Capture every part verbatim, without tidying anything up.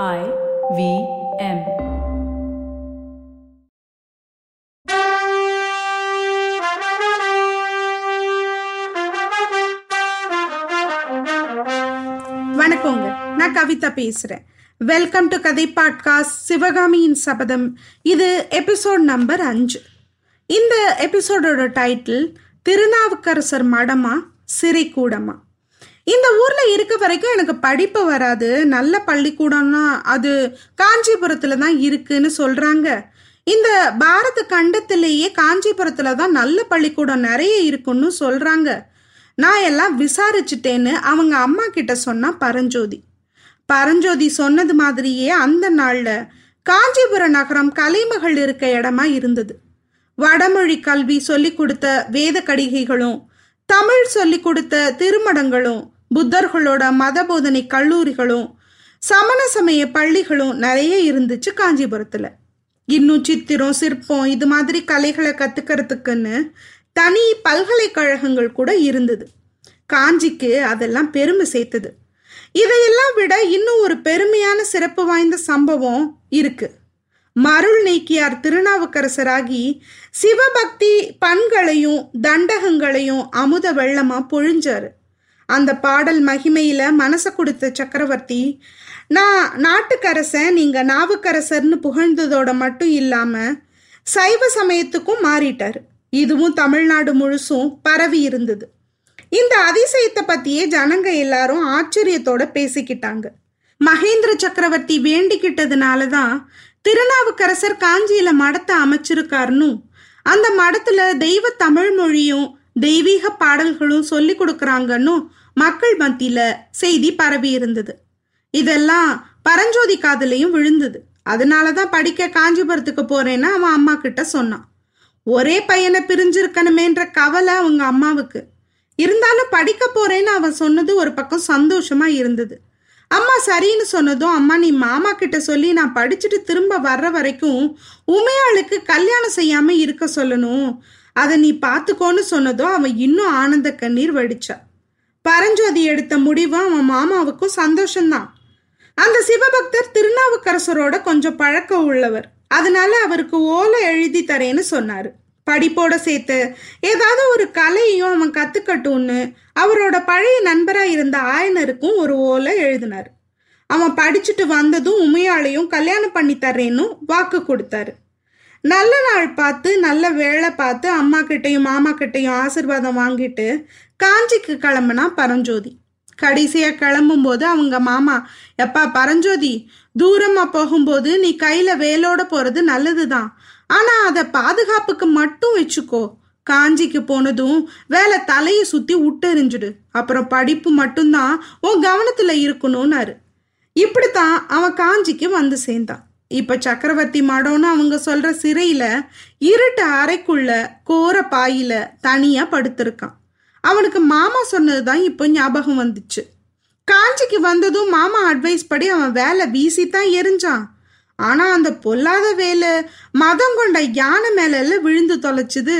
I V M. வணக்கங்க, நான் கவிதா பேசுறேன். வெல்கம் டு கதை பாட்காஸ்ட் சிவகாமியின் சபதம். இது எபிசோட் நம்பர் அஞ்சு. இந்த எபிசோடோட டைட்டில் திருநாவுக்கரசர் மடமா சிறை கூடமா. இந்த ஊரில் இருக்க வரைக்கும் எனக்கு படிப்பு வராது, நல்ல பள்ளிக்கூடம்னா அது காஞ்சிபுரத்தில் தான் இருக்குன்னு சொல்கிறாங்க. இந்த பாரத கண்டத்திலேயே காஞ்சிபுரத்தில் தான் நல்ல பள்ளிக்கூடம் நிறைய இருக்குன்னு சொல்கிறாங்க. நான் எல்லாம் விசாரிச்சுட்டேன்னு அவங்க அம்மா கிட்ட சொன்னா பரஞ்சோதி. பரஞ்சோதி சொன்னது மாதிரியே அந்த நாளில் காஞ்சிபுர நகரம் கலைமகள் இருக்க இடமா இருந்தது. வடமொழி கல்வி சொல்லி கொடுத்த வேத கடிகைகளும் தமிழ் சொல்லி கொடுத்த திருமடங்களும் புத்தர்களோட மத போதனை கல்லூரிகளும் சமண சமய பள்ளிகளும் நிறைய இருந்துச்சு காஞ்சிபுரத்தில். இன்னும் சித்திரம், சிற்பம் இது மாதிரி கலைகளை கற்றுக்கிறதுக்குன்னு தனி பல்கலைக்கழகங்கள் கூட இருந்தது. காஞ்சிக்கு அதெல்லாம் பெருமை சேர்த்தது. இதையெல்லாம் விட இன்னும் ஒரு பெருமையான சிறப்பு வாய்ந்த சம்பவம் இருக்கு. மருள் நீக்கியார் திருநாவுக்கரசராகி சிவபக்தி பண்களையும் தண்டகங்களையும் அமுத வெள்ளமா பொழிஞ்சாரு. அந்த பாடல் மகிமையில மனசை கொடுத்த சக்கரவர்த்தி, நான் நாட்டுக்கரசன், நீங்க நாவுக்கரசர்னு புகழ்ந்ததோட மட்டும் இல்லாம சைவ சமயத்துக்கும் மாறிட்டாரு. இதுவும் தமிழ்நாடு முழுசும் பரவி இருந்தது. இந்த அதிசயத்தை பத்தியே ஜனங்க எல்லாரும் ஆச்சரியத்தோட பேசிக்கிட்டாங்க. மகேந்திர சக்கரவர்த்தி வேண்டிக்கிட்டதுனால தான் திருநாவுக்கரசர் காஞ்சியில மடத்தை அமைச்சிருக்காருன்னு, அந்த மடத்துல தெய்வ தமிழ் மொழியும் தெய்வீக பாடல்களும் சொல்லி கொடுக்குறாங்கன்னு மக்கள் மத்தியில செய்தி பரவி இருந்தது. இதெல்லாம் பரஞ்சோதி காதலையும் விழுந்தது. அதனாலதான் படிக்க காஞ்சிபுரத்துக்கு போறேன்னு அவன் அம்மா கிட்ட சொன்னான். ஒரே பையனை பிரிஞ்சிருக்கணுமேன்ற கவலை அவங்க அம்மாவுக்கு இருந்தாலும் படிக்க போறேன்னு அவன் சொன்னது ஒரு பக்கம் சந்தோஷமா இருந்தது. அம்மா சரின்னு சொன்னதும், அம்மா நீ மாமா கிட்ட சொல்லி நான் படிச்சுட்டு திரும்ப வர்ற வரைக்கும் உமையாளுக்கு கல்யாணம் செய்யாம இருக்க சொல்லணும், அதை நீ பார்த்துக்கோன்னு சொன்னதும் அவன் இன்னும் ஆனந்த கண்ணீர் வடிச்சா. பரஞ்சோதி எடுத்த முடிவு அவன் மாமாவுக்கும் சந்தோஷம்தான். அந்த சிவபக்தர் திருநாவுக்கரசரோட கொஞ்சம் பழக்கம் உள்ளவர். அதனால அவருக்கு ஓலை எழுதி தரேன்னு சொன்னாரு. படிப்போட சேர்த்து ஏதாவது ஒரு கலையும் அவன் கத்துக்கட்டும்னு அவரோட பழைய நண்பரா இருந்த ஆயனருக்கும் ஒரு ஓலை எழுதினார். அவன் படிச்சுட்டு வந்ததும் உமையாளையும் கல்யாணம் பண்ணி தர்றேன்னு வாக்கு கொடுத்தாரு. நல்ல நாள் பார்த்து நல்ல வேளை பார்த்து அம்மா கிட்டையும் மாமா கிட்டையும் ஆசிர்வாதம் வாங்கிட்டு காஞ்சிக்கு கிளம்புனா பரஞ்சோதி. கடைசியா கிளம்பும் போது அவங்க மாமா, எப்பா பரஞ்சோதி, தூரமா போகும்போது நீ கையில வேலோட போறது நல்லதுதான், ஆனா அதை பாதுகாப்புக்கு மட்டும் வச்சுக்கோ. காஞ்சிக்கு போனதும் வேலை தலையை சுத்தி விட்டெறிஞ்சிடு, அப்புறம் படிப்பு மட்டும்தான் உன் கவனத்துல இருக்கணும்னாரு. இப்படித்தான் அவன் காஞ்சிக்கு வந்து சேர்ந்தான். இப்ப சக்கரவர்த்தி மடம்னு அவங்க சொல்ற சிறையில இருட்டு அறைக்குள்ள கோர பாயில தனியா படுத்திருக்கான். அவனுக்கு மாமா சொன்னதுதான் இப்போ ஞாபகம் வந்துச்சு. காஞ்சிக்கு வந்ததும் மாமா அட்வைஸ் படி அவன் வேலை வீசித்தான் எரிஞ்சான். ஆனா அந்த பொல்லாத வேலை மதம் கொண்ட யானை மேல விழுந்து தொலைச்சுது.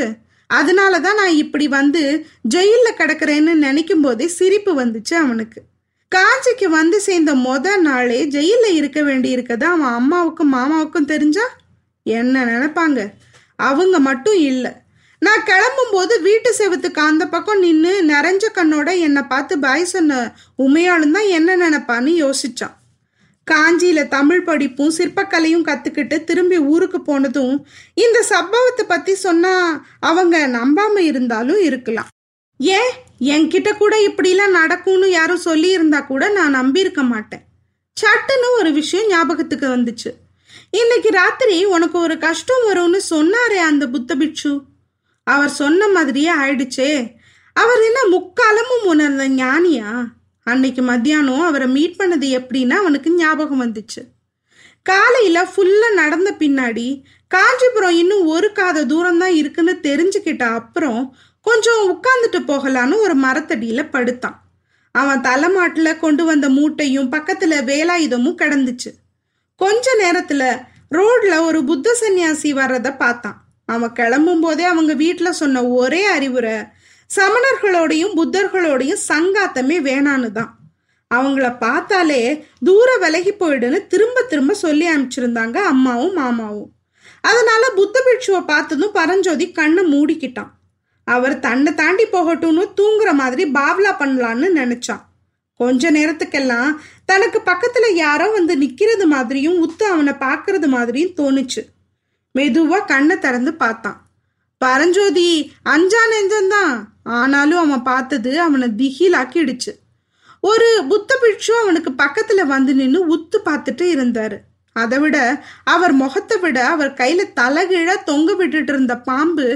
அதனாலதான் நான் இப்படி வந்து ஜெயில கிடக்குறேன்னு நினைக்கும் போதே சிரிப்பு வந்துச்சு அவனுக்கு. காஞ்சிக்கு வந்து சேர்ந்த மொத நாளே ஜெயில இருக்க வேண்டி இருக்கதா அவன் அம்மாவுக்கும் மாமாவுக்கும் தெரிஞ்சா என்ன நினைப்பாங்க? அவங்க மட்டும் இல்லை. நான் கிளம்பும் போது வீட்டு செவத்துக்கு அந்த பக்கம் நின்று நிறைஞ்ச கண்ணோட என்னை பார்த்து பாய் சொன்ன உமையாலும் தான் என்ன நினைப்பான்னு யோசிச்சான். காஞ்சியில தமிழ் படிப்பும் சிற்பக்கலையும் கத்துக்கிட்டு திரும்பி ஊருக்கு போனதும் இந்த சம்பவத்தை பத்தி சொன்னா அவங்க நம்பாம இருந்தாலும் இருக்கலாம். ஏன் என்கிட்ட கூட இப்படிலாம் நடக்கும்னு யாரும் சொல்லி இருந்தா கூட நான் நம்பியிருக்க மாட்டேன். சட்டுன்னு ஒரு விஷயம் ஞாபகத்துக்கு வந்துச்சு. இன்னைக்கு ராத்திரி உனக்கு ஒரு கஷ்டம் வரும்னு சொன்னாரே அந்த புத்த பிட்சு, அவர் சொன்ன மாதிரியே ஆயிடுச்சே. அவர் என்ன முக்காலமும் உணர்ந்த ஞானியா? அன்னைக்கு மத்தியானம் அவரை மீட் பண்ணது எப்படின்னா அவனுக்கு ஞாபகம் வந்துச்சு. காலையில ஃபுல்லா நடந்த பின்னாடி காஞ்சிபுரம் இன்னும் ஒரு காத தூரம்தான் இருக்குன்னு தெரிஞ்சுக்கிட்ட அப்புறம் கொஞ்சம் உட்கார்ந்துட்டு போகலான்னு ஒரு மரத்தடியில படுத்தான். அவன் தலைமாட்டுல கொண்டு வந்த மூட்டையும் பக்கத்துல வேலாயுதமும் கிடந்துச்சு. கொஞ்ச நேரத்துல ரோட்ல ஒரு புத்த சன்னியாசி வர்றத பார்த்தான். அவன் கிளம்பும் போதே அவங்க வீட்டுல சொன்ன ஒரே அறிவுரை சமணர்களோடையும் புத்தர்களோடையும் சங்காத்தமே வேணான்னு தான். அவங்கள பார்த்தாலே தூர விலகி போயிடுன்னு திரும்ப திரும்ப சொல்லி அனுப்பிச்சிருந்தாங்க அம்மாவும் மாமாவும். அதனால புத்த பிட்சுவை பார்த்ததும் பரஞ்சோதி கண்ணை மூடிக்கிட்டான். அவர் தன்னை தாண்டி போகட்டும்னு தூங்குற மாதிரி பாவ்லா பண்ணலான்னு நினைச்சான். கொஞ்ச நேரத்துக்கெல்லாம் தனக்கு பக்கத்துல யாரோ வந்து நிக்கிறது மாதிரியும் உத்து அவனை பார்க்கறது மாதிரியும் தோணுச்சு. மெதுவா கண்ணை திறந்து பார்த்தான். பரஞ்சோதி அஞ்சா நெஞ்சந்தான், ஆனாலும் அவன் பார்த்தது அவனை திகிலாக்கிடுச்சு. ஒரு புத்த பிட்சு அவனுக்கு பக்கத்துல வந்து நின்று உத்து பார்த்துட்டு இருந்தாரு. அதை விட அவர் முகத்தை விட அவர் கையில தலைகீழா தொங்க விட்டுட்டு இருந்த பாம்பு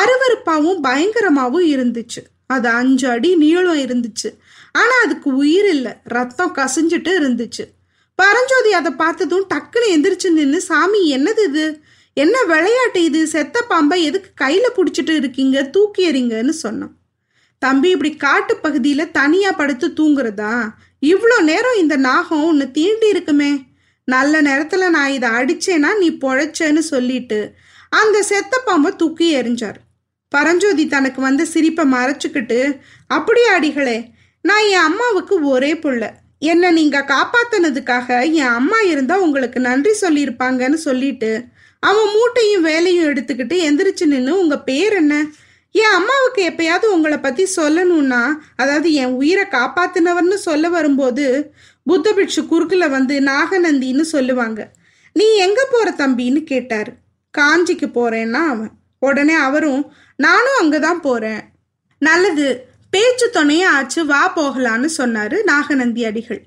அருவருப்பாவும் பயங்கரமாவும் இருந்துச்சு. அது அஞ்சு அடி நீளம் இருந்துச்சு. ஆனா அதுக்கு உயிர் இல்லை, ரத்தம் கசிஞ்சிட்டு இருந்துச்சு. பரஞ்சோதி அதை பார்த்ததும் டக்குன்னு எந்திரிச்சு நின்று, சாமி என்னது இது, என்ன விளையாட்டு இது, செத்த பாம்பை எதுக்கு கையில பிடிச்சிட்டு இருக்கீங்க, தூக்கி எறிங்கன்னு சொன்னான். தம்பி, இப்படி காட்டு பகுதியில தனியா படுத்து தூங்குறதா, இவ்வளோ நேரம் இந்த நாகம் உன்னை தீண்டி இருக்குமே, நல்ல நேரத்துல நான் இதை அடிச்சேன்னா நீ பொழைச்சேன்னு சொல்லிட்டு அந்த செத்த பாம்பை தூக்கி எறிஞ்சார். பரஞ்சோதி தனக்கு வந்து சிரிப்பை மறைச்சிக்கிட்டு, அப்படியே அடிகளே, நான் என் அம்மாவுக்கு ஒரே புள்ள, என்னை நீங்க காப்பாத்தினதுக்காக என் அம்மா இருந்தா உங்களுக்கு நன்றி சொல்லியிருப்பாங்கன்னு சொல்லிட்டு அவன் மூட்டையும் வேலையும் எடுத்துக்கிட்டு எந்திரிச்சு நின்று, உங்க பேர் என்ன, என் அம்மாவுக்கு எப்பயாவது உங்களை பற்றி சொல்லணும்னா, அதாவது என் உயிரை காப்பாத்தினவர்னு சொல்ல வரும்போது புத்த பிட்சு குறுக்கில் வந்து நாகநந்தின்னு சொல்லுவாங்க, நீ எங்கே போகிற தம்பின்னு கேட்டார். காஞ்சிக்கு போகிறேன்னா அவன். உடனே அவரும், நானும் அங்கே தான் போகிறேன், நல்லது பேச்சு துணையே ஆச்சு, வா போகலான்னு சொன்னார் நாகநந்தி அடிகள்.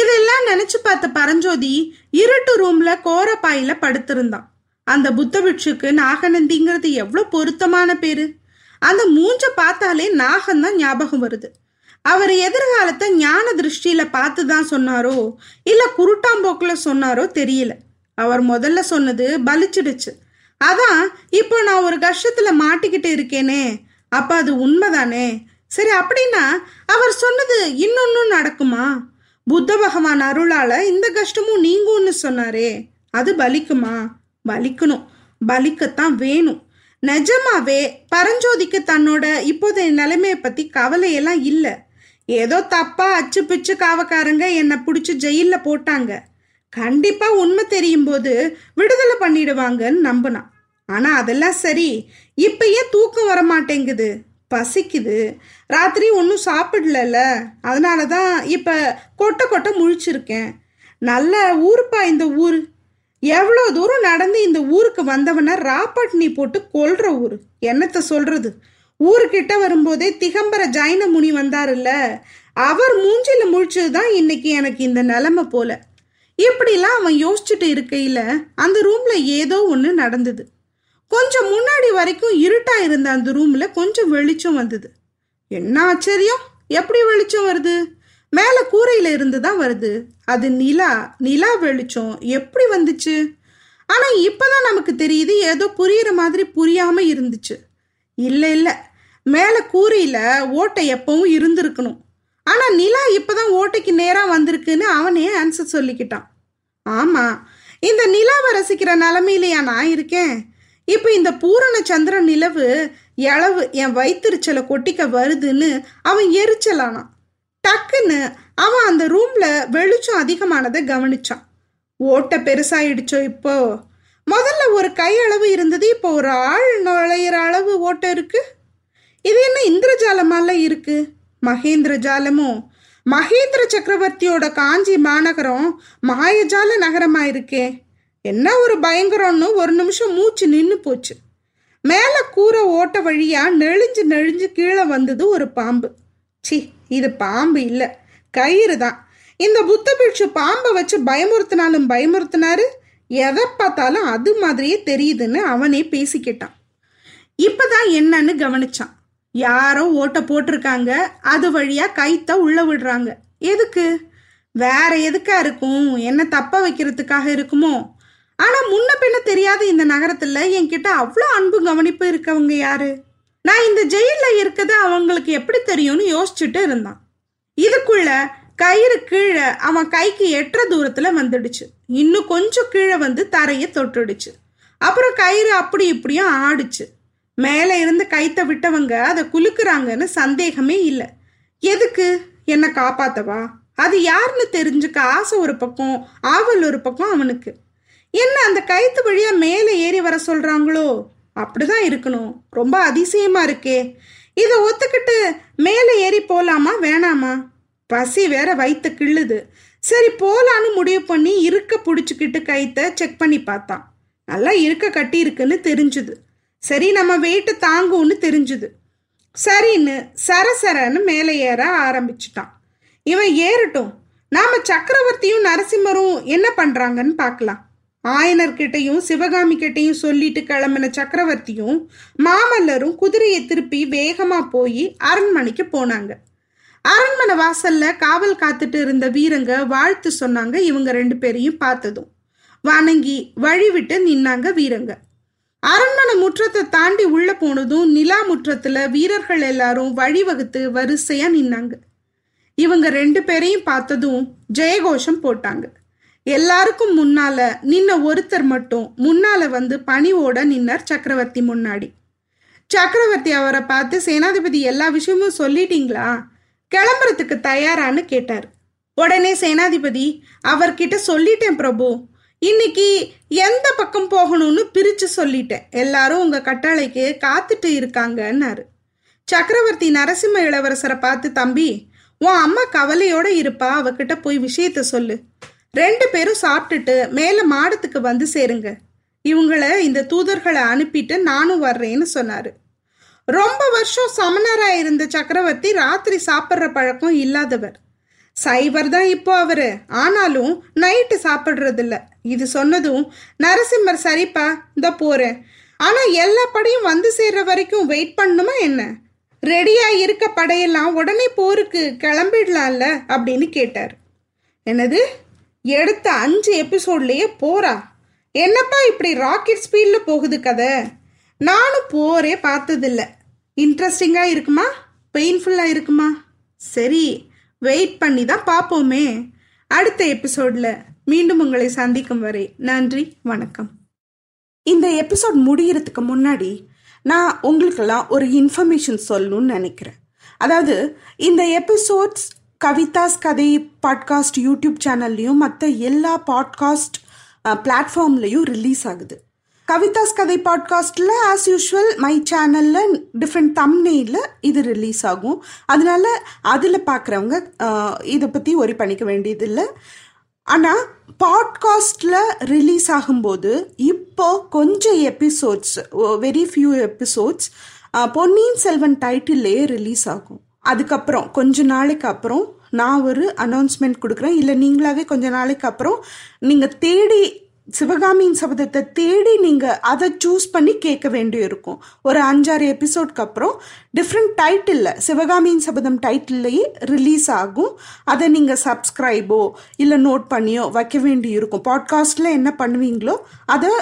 இதெல்லாம் நினச்சி பார்த்த பரஞ்சோதி இருட்டு ரூமில் கோரப்பாயில் படுத்திருந்தான். அந்த புத்த பிட்சுக்கு நாகநந்திங்கிறது எவ்வளோ பொருத்தமான பேர். அந்த மூஞ்ச பார்த்தாலே நாகந்தான் ஞாபகம் வருது. அவர் எதிர்காலத்தை ஞான திருஷ்டியில பார்த்து தான் சொன்னாரோ இல்லை குருட்டாம்போக்கில் சொன்னாரோ தெரியல. அவர் முதல்ல சொன்னது பலிச்சிடுச்சு. அதான் இப்போ நான் ஒரு கஷ்டத்தில் மாட்டிக்கிட்டு இருக்கேனே, அப்போ அது உண்மைதானே. சரி, அப்படின்னா அவர் சொன்னது இன்னொன்னு நடக்குமா? புத்த பகவான் அருளால் இந்த கஷ்டமும் நீங்கும்னு சொன்னாரே, அது பலிக்குமா? பலிக்கணும், பலிக்கத்தான் வேணும். நிஜமாவே பரஞ்சோதிக்கு தன்னோட இப்போதைய நிலைமையை பற்றி கவலையெல்லாம் இல்லை. ஏதோ தப்பாக அச்சு பிச்சு காவக்காரங்க என்னை பிடிச்சி ஜெயிலில் போட்டாங்க, கண்டிப்பாக உண்மை தெரியும் போது விடுதலை பண்ணிடுவாங்கன்னு நம்பினான். ஆனால் அதெல்லாம் சரி, இப்போ ஏன் தூக்கம் வரமாட்டேங்குது, பசிக்குது, ராத்திரி ஒன்றும் சாப்பிடல, அதனால தான் இப்போ கொட்டை கொட்டை முழிச்சிருக்கேன். நல்ல ஊருப்பா இந்த ஊர், எவ்வளோ தூரம் நடந்து இந்த ஊருக்கு வந்தவனை ராப்பட்னி போட்டு கொல்ற ஊர். என்னத்தை சொல்கிறது, ஊருக்கிட்ட வரும்போதே திகம்பர ஜைன முனி வந்தாருல்ல, அவர் மூஞ்சில முழிச்சது தான் இன்னைக்கு எனக்கு இந்த நிலைமை போல. இப்படிலாம் அவன் யோசிச்சுட்டு இருக்கையில் அந்த ரூமில் ஏதோ ஒன்று நடந்தது. கொஞ்சம் முன்னாடி வரைக்கும் இருட்டாக இருந்த அந்த ரூமில் கொஞ்சம் வெளிச்சம் வந்தது. என்ன ஆச்சரியம், எப்படி வெளிச்சம் வருது? மேலே கூரையில் இருந்து தான் வருது. அது நிலா, நிலா வெளிச்சம் எப்படி வந்துச்சு? ஆனால் இப்போ தான் நமக்கு தெரியுது, ஏதோ புரிகிற மாதிரி புரியாமல் இருந்துச்சு. இல்லை இல்லை, மேலே கூரையில் ஓட்டை எப்பவும் இருந்திருக்கணும். ஆனால் நிலா இப்போ தான் ஓட்டைக்கு நேராக வந்திருக்குன்னு அவனே ஆன்சர் சொல்லிக்கிட்டான். ஆமாம், இந்த நிலாவை ரசிக்கிற நிலமையிலையா நான் இருக்கேன்? இப்போ இந்த பூரண சந்திர நிலவு இளவு என் வயிற்றுச்சலை கொட்டிக்க வருதுன்னு அவன் எரிச்சலானான். டக்குன்னு அவன் அந்த ரூமில் வெளிச்சம் அதிகமானதை கவனிச்சான். ஓட்டை பெருசாகிடுச்சோ, இப்போ முதல்ல ஒரு கையளவு இருந்தது, இப்போ ஒரு ஆள் நுழையிற அளவு ஓட்டை இருக்குது. இது என்ன இந்திரஜாலமாலாம் இருக்குது? மகேந்திர ஜாலமோ, மகேந்திர சக்கரவர்த்தியோட காஞ்சி மாநகரம் மாயஜால நகரமாக இருக்கே, என்ன ஒரு பயங்கரம்னு ஒரு நிமிஷம் மூச்சு நின்று போச்சு. மேலே கூரை ஓட்டை வழியாக நெளிஞ்சு நெளிஞ்சு கீழே வந்தது ஒரு பாம்பு. சி, இது பாம்பு இல்லை, கயிறு தான். இந்த புத்த பிட்சு பாம்பை வச்சு பயமுறுத்தினாலும் பயமுறுத்தினாரு, எதை பார்த்தாலும் அது மாதிரியே தெரியுதுன்னு அவனே பேசிக்கிட்டான். இப்போதான் என்னன்னு கவனிச்சான், யாரோ ஓட்டை போட்டிருக்காங்க, அது வழியாக கைத்த உள்ள விடுறாங்க. எதுக்கு, வேற எதுக்கா இருக்கும், என்ன தப்ப வைக்கிறதுக்காக இருக்குமோ? ஆனால் முன்ன பின்ன தெரியாத இந்த நகரத்தில் என்கிட்ட அவ்வளோ அன்பு கவனிப்பு இருக்கவங்க யாரு? நான் இந்த ஜெயிலில் இருக்கிறது அவங்களுக்கு எப்படி தெரியும்னு யோசிச்சுட்டு இருந்தான். இதுக்குள்ள கயிறு கீழே அவன் கைக்கு எட்டுற தூரத்தில் வந்துடுச்சு. இன்னும் கொஞ்சம் கீழே வந்து தரையை தொட்டுடுச்சு. அப்புறம் கயிறு அப்படி இப்படியும் ஆடுச்சு. மேலே இருந்து கைத்தை விட்டவங்க அதை குலுக்குறாங்கன்னு சந்தேகமே இல்லை. எதுக்கு, என்னை காப்பாற்றவா, அது யாருன்னு தெரிஞ்சுக்க ஆசை ஒரு பக்கம், ஆவல் ஒரு பக்கம் அவனுக்கு. என்ன அந்த கயிறு வழியா மேலே ஏறி வர சொல்றாங்களோ அப்படிதான் இருக்கணும். ரொம்ப அதிசயமா இருக்கே. இதை ஒத்துக்கிட்டு மேலே ஏறி போலாமா வேணாமா? பசி வேற வயிற்று கிள்ளுது. சரி போலான்னு முடிவு பண்ணி இருக்க பிடிச்சிக்கிட்டு கயித்தை செக் பண்ணி பார்த்தான். நல்லா இருக்க கட்டி இருக்குன்னு தெரிஞ்சுது. சரி நம்ம வெயிட்டு தாங்கும்னு தெரிஞ்சுது. சரின்னு சரசரன்னு மேலே ஏற ஆரம்பிச்சுட்டான். இவன் ஏறட்டும், நாம சக்கரவர்த்தியும் நரசிம்மரும் என்ன பண்றாங்கன்னு பார்க்கலாம். ஆயனர்கிட்டையும் சிவகாமி கிட்டையும் சொல்லிட்டு கிளம்பின சக்கரவர்த்தியும் மாமல்லரும் குதிரையை திருப்பி வேகமா போய் அரண்மனைக்கு போனாங்க. அரண்மனை வாசல்ல காவல் காத்துட்டு இருந்த வீரங்க வாழ்த்து சொன்னாங்க. இவங்க ரெண்டு பேரையும் பார்த்ததும் வணங்கி வழிவிட்டு நின்னாங்க வீரங்க. அரண்மனை முற்றத்தை தாண்டி உள்ள போனதும் நிலா முற்றத்துல வீரர்கள் எல்லாரும் வழிவகுத்து வரிசையா நின்னாங்க. இவங்க ரெண்டு பேரையும் பார்த்ததும் ஜெயகோஷம் போட்டாங்க. எல்லாருக்கும் முன்னால நின்ன ஒருத்தர் மட்டும் முன்னால வந்து பணிவோட நின்னார் சக்கரவர்த்தி முன்னாடி. சக்கரவர்த்தி அவரை பார்த்து, சேனாதிபதி எல்லா விஷயமும் சொல்லிட்டீங்களா, கிளம்புறதுக்கு தயாரான்னு கேட்டார். உடனே சேனாதிபதி, அவர்கிட்ட சொல்லிட்டேன் பிரபு, இன்னைக்கு எந்த பக்கம் போகணும்னு பிரிச்சு சொல்லிட்டேன், எல்லாரும் உங்க கட்டளைக்கு காத்துட்டு இருக்காங்கன்னாரு. சக்கரவர்த்தி நரசிம்ம இளவரசரை பார்த்து, தம்பி உன் அம்மா கவலையோட இருப்பா, அவகிட்ட போய் விஷயத்த சொல்லு, ரெண்டு பேரும் சாப்பிட்டுட்டு மேலே மாடத்துக்கு வந்து சேருங்க, இவங்களை இந்த தூதர்களை அனுப்பிட்டு நானும் வர்றேன்னு சொன்னாரு. ரொம்ப வருஷம் சமணராக இருந்த சக்கரவர்த்தி ராத்திரி சாப்பிட்ற பழக்கம் இல்லாதவர். சைவர் தான் இப்போ அவரு, ஆனாலும் நைட்டு சாப்பிட்றதில்ல. இது சொன்னதும் நரசிம்மர், சரிப்பா இந்த போறேன், ஆனால் எல்லா படையும் வந்து சேர்ற வரைக்கும் வெயிட் பண்ணணுமா என்ன, ரெடியாக இருக்க படையெல்லாம் உடனே போருக்கு கிளம்பிடலாம்ல அப்படின்னு கேட்டார். என்னது, எடுத்த அஞ்சு எபிசோட்லேயே போறா, என்னப்பா இப்படி ராக்கெட் ஸ்பீடில் போகுது கதை, நானும் போரே பார்த்ததில்லை, இன்ட்ரெஸ்டிங்காக இருக்குமா பெயின்ஃபுல்லாக இருக்குமா, சரி வெயிட் பண்ணி தான் பார்ப்போமே. அடுத்த எபிசோடில் மீண்டும் உங்களை சந்திக்கும் வரை நன்றி வணக்கம். இந்த எபிசோட் முடிகிறதுக்கு முன்னாடி நான் உங்களுக்கெல்லாம் ஒரு இன்ஃபர்மேஷன் சொல்லணும்னு நினைக்கிறேன். அதாவது இந்த எபிசோட்ஸ் கவிதாஸ் கதை பாட்காஸ்ட் யூடியூப் சேனல்லையும் மற்ற எல்லா பாட்காஸ்ட் பிளாட்ஃபார்ம்லேயும் ரிலீஸ் ஆகுது. கவிதாஸ் கதை பாட்காஸ்ட்டில் ஆஸ் யூஷுவல் மை சேனலில் டிஃப்ரெண்ட் தம்ப்நெயிலில் இது ரிலீஸ் ஆகும். அதனால் அதில் பார்க்குறவங்க இதை பற்றி ஒரி பண்ணிக்க வேண்டியதில்லை. ஆனால் பாட்காஸ்ட்டில் ரிலீஸ் ஆகும்போது இப்போது கொஞ்சம் episodes, very few episodes Ponniyin Selvan டைட்டில்லையே ரிலீஸ் ஆகும். அதுக்கப்புறம் கொஞ்ச நாளைக்கு அப்புறம் நான் ஒரு அனௌன்ஸ்மெண்ட் கொடுக்குறேன். இல்லை நீங்களாவே கொஞ்ச நாளைக்கு அப்புறம் நீங்கள் தேடி சிவகாமியின் சபதத்தை தேடி நீங்கள் அதை சூஸ் பண்ணி கேட்க வேண்டியிருக்கும். ஒரு அஞ்சாறு எபிசோட்க்கு அப்புறம் டிஃப்ரெண்ட் டைட்டிலில் சிவகாமியின் சபதம் டைட்டில்லையே ரிலீஸ் ஆகும். அதை நீங்கள் சப்ஸ்கிரைபோ இல்லை நோட் பண்ணியோ வைக்க வேண்டி இருக்கும். பாட்காஸ்ட்டில் என்ன பண்ணுவீங்களோ அதை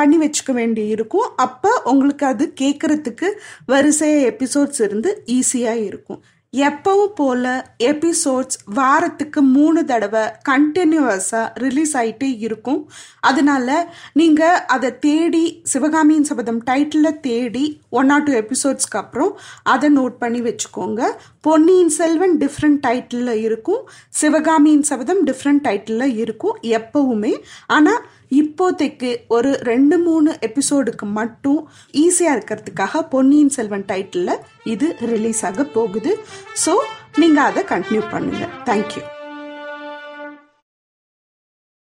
பண்ணி வச்சுக்க வேண்டி இருக்கும். அப்போ உங்களுக்கு அது கேட்குறதுக்கு வரிசையாக எபிசோட்ஸ் இருந்து ஈஸியாக இருக்கும். எப்பவும் போல் எபிசோட்ஸ் வாரத்துக்கு மூணு தடவை கண்டினியூவஸாக ரிலீஸ் ஆகிட்டே இருக்கும். அதனால் நீங்கள் அதை தேடி சிவகாமியின் சபதம் டைட்டிலில் தேடி ஒன் ஆர் டூ எபிசோட்ஸ்க்கு அப்புறம் அதை நோட் பண்ணி வச்சுக்கோங்க. பொன்னியின் செல்வன் டிஃப்ரெண்ட் டைட்டிலில் இருக்கும், சிவகாமியின் சபதம் டிஃப்ரெண்ட் டைட்டிலில் இருக்கும் எப்போவுமே. ஆனால் இப்போதைக்கு ஒரு ரெண்டு மூணு எபிசோடுக்கு மட்டும் ஈஸியாக இருக்கிறதுக்காக பொன்னியின் செல்வன் டைட்டிலில் இது ரிலீஸ் ஆக போகுது. ஸோ நீங்கள் அதை கண்டினியூ பண்ணுங்கள். தேங்க்யூ.